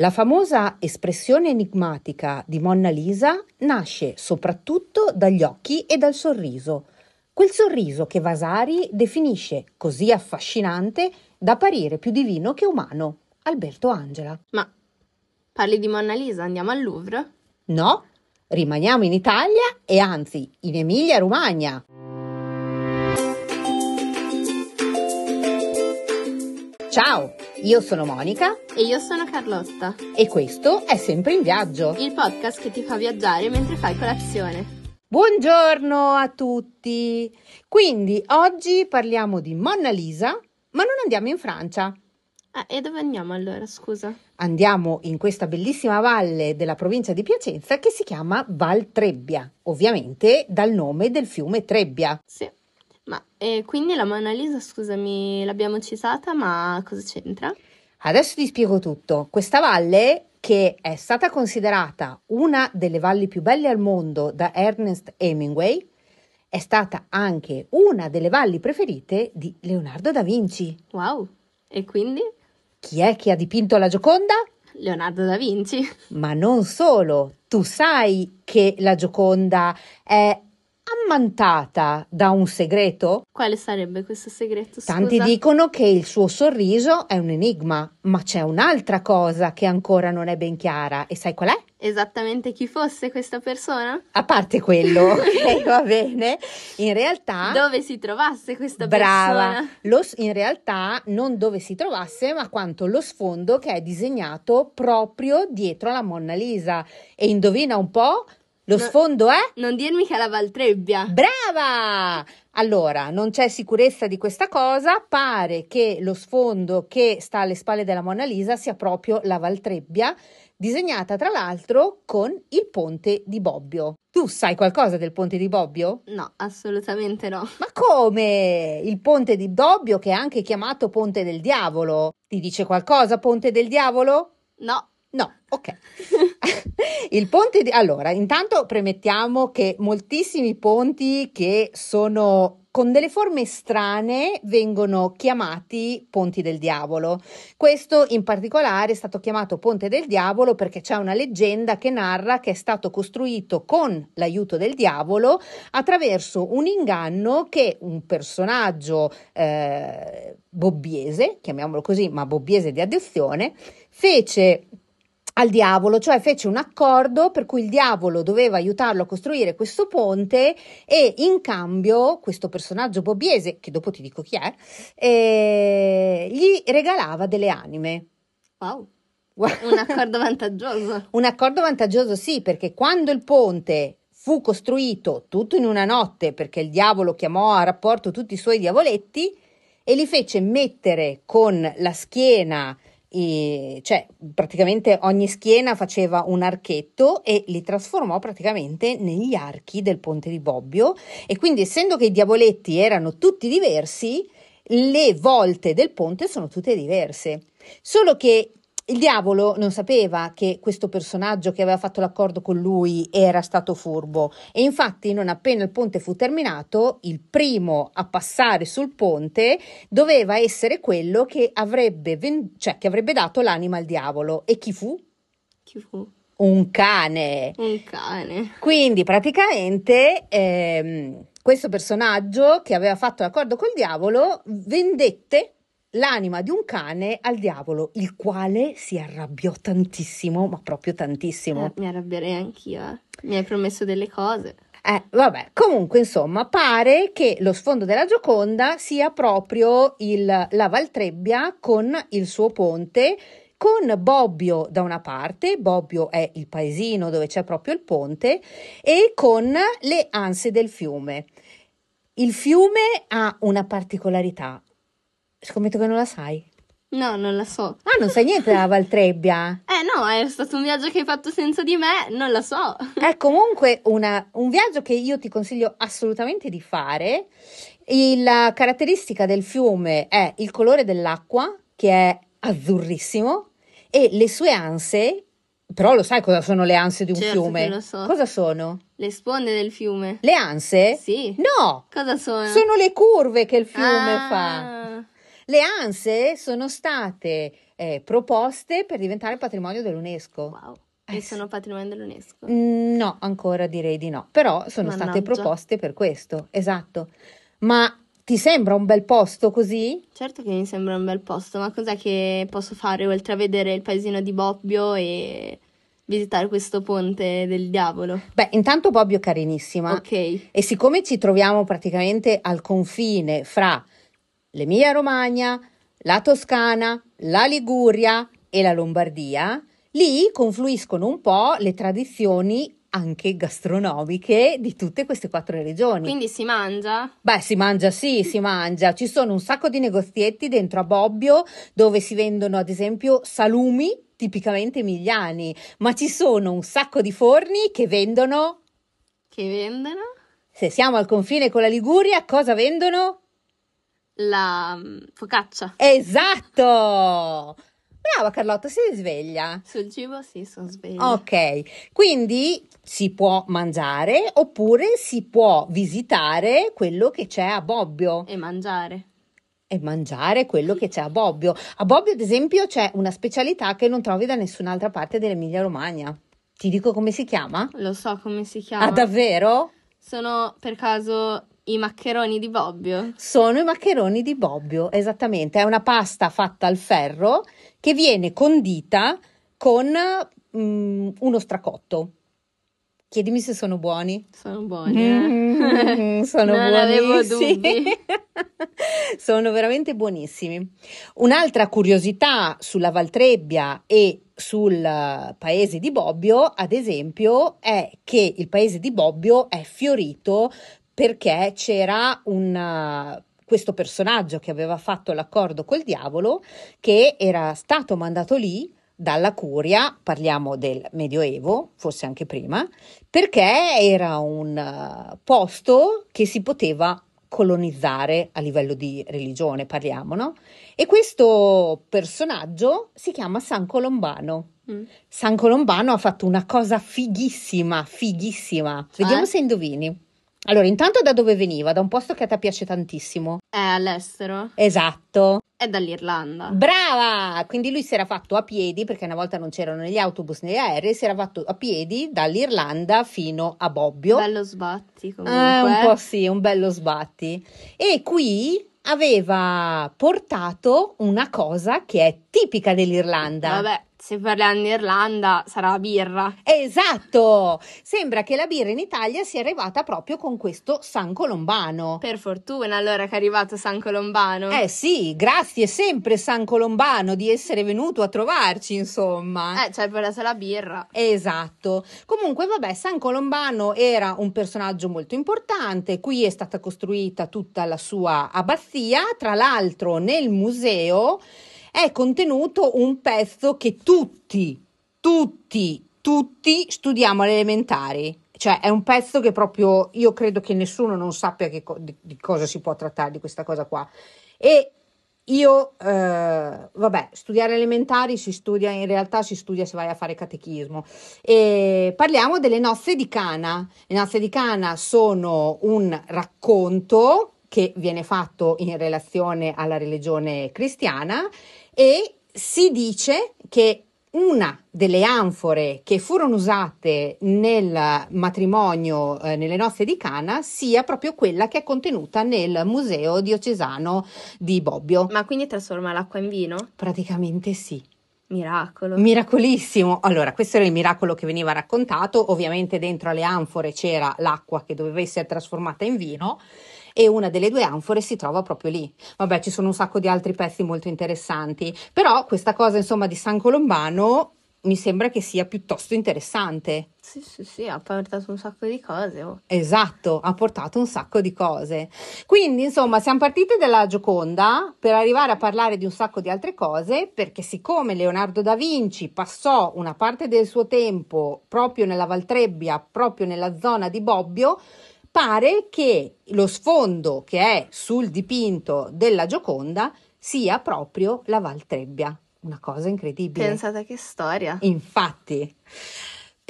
La famosa espressione enigmatica di Monna Lisa nasce soprattutto dagli occhi e dal sorriso, quel sorriso che Vasari definisce così affascinante da apparire più divino che umano. Alberto Angela. Ma parli di Monna Lisa, andiamo al Louvre? No, rimaniamo in Italia e anzi in Emilia-Romagna. Ciao, io sono Monica e io sono Carlotta e questo è Sempre in Viaggio, il podcast che ti fa viaggiare mentre fai colazione. Buongiorno a tutti! Quindi oggi parliamo di Monna Lisa, ma non andiamo in Francia. E dove andiamo allora, scusa? Andiamo in questa bellissima valle della provincia di Piacenza che si chiama Val Trebbia, ovviamente dal nome del fiume Trebbia. Sì, ma quindi la Monna Lisa, scusami, l'abbiamo citata, ma cosa c'entra? Adesso ti spiego tutto. Questa valle, che è stata considerata una delle valli più belle al mondo da Ernest Hemingway, è stata anche una delle valli preferite di Leonardo da Vinci. Wow, e quindi? Chi è che ha dipinto la Gioconda? Leonardo da Vinci. Ma non solo, tu sai che la Gioconda è ammantata da un segreto? Quale sarebbe questo segreto? Scusa? Tanti dicono che il suo sorriso è un enigma, ma c'è un'altra cosa che ancora non è ben chiara e sai qual è? Esattamente chi fosse questa persona? A parte quello, ok, va bene. In realtà... Dove si trovasse questa persona? Brava! In realtà non dove si trovasse, ma quanto lo sfondo che è disegnato proprio dietro la Monna Lisa. E indovina un po'? Lo sfondo è? Non dirmi che è la Val Trebbia. Brava! Allora, non c'è sicurezza di questa cosa, pare che lo sfondo che sta alle spalle della Monna Lisa sia proprio la Val Trebbia, disegnata tra l'altro con il Ponte di Bobbio. Tu sai qualcosa del Ponte di Bobbio? No, assolutamente no. Ma come? Il Ponte di Bobbio, che è anche chiamato Ponte del Diavolo. Ti dice qualcosa Ponte del Diavolo? No. No, ok. Il ponte di... Allora, intanto premettiamo che moltissimi ponti che sono con delle forme strane vengono chiamati ponti del diavolo. Questo in particolare è stato chiamato ponte del diavolo perché c'è una leggenda che narra che è stato costruito con l'aiuto del diavolo attraverso un inganno che un personaggio bobbiese, chiamiamolo così, ma bobbiese di adozione, fece al diavolo, cioè fece un accordo per cui il diavolo doveva aiutarlo a costruire questo ponte e in cambio questo personaggio bobbiese, che dopo ti dico chi è, gli regalava delle anime. Wow, un accordo vantaggioso. Un accordo vantaggioso sì, perché quando il ponte fu costruito tutto in una notte, perché il diavolo chiamò a rapporto tutti i suoi diavoletti e li fece mettere con la schiena, cioè praticamente ogni schiena faceva un archetto e li trasformò praticamente negli archi del ponte di Bobbio e quindi essendo che i diavoletti erano tutti diversi, le volte del ponte sono tutte diverse, solo che il diavolo non sapeva che questo personaggio che aveva fatto l'accordo con lui era stato furbo e infatti non appena il ponte fu terminato, il primo a passare sul ponte doveva essere quello che avrebbe, che avrebbe dato l'anima al diavolo. E chi fu? Chi fu? Un cane. Un cane. Quindi praticamente questo personaggio che aveva fatto l'accordo col diavolo vendette l'anima di un cane al diavolo, il quale si arrabbiò tantissimo, ma proprio tantissimo. Mi arrabbierei anch'io, mi hai promesso delle cose. Vabbè, comunque insomma pare che lo sfondo della Gioconda sia proprio la Val Trebbia con il suo ponte, con Bobbio da una parte, Bobbio è il paesino dove c'è proprio il ponte, e con le anse del fiume. Il fiume ha una particolarità. Scommetto che non la sai. No, non la so. Ah, non sai niente della Val Trebbia? No, è stato un viaggio che hai fatto senza di me, non la so. È comunque un viaggio che io ti consiglio assolutamente di fare. La caratteristica del fiume è il colore dell'acqua, che è azzurrissimo, e le sue anse... Però lo sai cosa sono le anse di un fiume? Certo che lo so. Cosa sono? Le sponde del fiume. Le anse? Sì. No! Cosa sono? Sono le curve che il fiume fa. Le anse sono state proposte per diventare patrimonio dell'UNESCO. Wow. E sono patrimonio dell'UNESCO? No, ancora direi di no, però sono state proposte per questo, esatto. Ma ti sembra un bel posto così? Certo che mi sembra un bel posto, ma cos'è che posso fare oltre a vedere il paesino di Bobbio e visitare questo ponte del diavolo? Beh, intanto Bobbio è carinissima. Ok. E siccome ci troviamo praticamente al confine fra l'Emilia-Romagna, la Toscana, la Liguria e la Lombardia, lì confluiscono un po' le tradizioni anche gastronomiche di tutte queste quattro regioni. Quindi si mangia? Beh, si mangia, sì, si mangia. Ci sono un sacco di negozietti dentro a Bobbio dove si vendono ad esempio salumi tipicamente emiliani, ma ci sono un sacco di forni che vendono... Che vendono? Se siamo al confine con la Liguria, cosa vendono? La focaccia. Esatto! Brava Carlotta, sei sveglia? Sul cibo sì, sono sveglia. Ok, quindi si può mangiare oppure si può visitare quello che c'è a Bobbio. E mangiare. E mangiare quello che c'è a Bobbio. A Bobbio, ad esempio, c'è una specialità che non trovi da nessun'altra parte dell'Emilia-Romagna. Ti dico come si chiama? Lo so come si chiama. Ah, davvero? Sono per caso... I maccheroni di Bobbio. Sono i maccheroni di Bobbio, esattamente. È una pasta fatta al ferro che viene condita con uno stracotto. Chiedimi se sono buoni. Sono buoni, sono non avevo dubbi. Sono veramente buonissimi. Un'altra curiosità sulla Val Trebbia e sul paese di Bobbio, ad esempio, è che il paese di Bobbio è fiorito perché c'era questo personaggio che aveva fatto l'accordo col diavolo, che era stato mandato lì dalla curia, parliamo del Medioevo, forse anche prima, perché era un posto che si poteva colonizzare a livello di religione, parliamo, no? E questo personaggio si chiama San Colombano. San Colombano ha fatto una cosa fighissima, fighissima. Cioè? Vediamo se indovini. Allora, intanto da dove veniva? Da un posto che a te piace tantissimo. È all'estero? Esatto. È dall'Irlanda. Brava! Quindi lui si era fatto a piedi, perché una volta non c'erano né gli autobus né gli aerei, si era fatto a piedi dall'Irlanda fino a Bobbio. Bello sbatti comunque. Un po' sì, un bello sbatti. E qui aveva portato una cosa che è tipica dell'Irlanda. Vabbè. Se parliamo di Irlanda sarà birra. Esatto! Sembra che la birra in Italia sia arrivata proprio con questo San Colombano. Per fortuna allora che è arrivato San Colombano. Eh sì, grazie sempre San Colombano di essere venuto a trovarci, insomma. Cioè per la birra. Esatto. Comunque vabbè, San Colombano era un personaggio molto importante. Qui è stata costruita tutta la sua abbazia. Tra l'altro nel museo è contenuto un pezzo che tutti studiamo alle elementari. Cioè è un pezzo che proprio io credo che nessuno non sappia di cosa si può trattare, di questa cosa qua. E io, vabbè, studiare elementari si studia, in realtà si studia se vai a fare catechismo. E parliamo delle nozze di Cana. Le nozze di Cana sono un racconto che viene fatto in relazione alla religione cristiana e si dice che una delle anfore che furono usate nel matrimonio, nelle nozze di Cana, sia proprio quella che è contenuta nel Museo Diocesano di Bobbio. Ma quindi trasforma l'acqua in vino? Praticamente sì. Miracolo. Miracolissimo. Allora, questo era il miracolo che veniva raccontato. Ovviamente dentro alle anfore c'era l'acqua che doveva essere trasformata in vino. E una delle due anfore si trova proprio lì. Vabbè, ci sono un sacco di altri pezzi molto interessanti, però questa cosa insomma di San Colombano mi sembra che sia piuttosto interessante. Sì, sì, sì, ha portato un sacco di cose. Oh. Esatto, ha portato un sacco di cose. Quindi, insomma, siamo partite dalla Gioconda per arrivare a parlare di un sacco di altre cose, perché siccome Leonardo da Vinci passò una parte del suo tempo proprio nella Val Trebbia, proprio nella zona di Bobbio, pare che lo sfondo che è sul dipinto della Gioconda sia proprio la Val Trebbia. Una cosa incredibile. Pensate che storia. Infatti.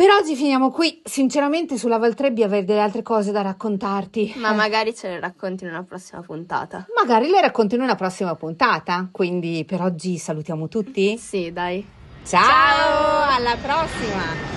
Per oggi finiamo qui. Sinceramente sulla Val Trebbia avrei delle altre cose da raccontarti. Ma magari ce le racconti in una prossima puntata. Magari le racconti in una prossima puntata. Quindi per oggi salutiamo tutti? Sì, dai. Ciao, alla prossima!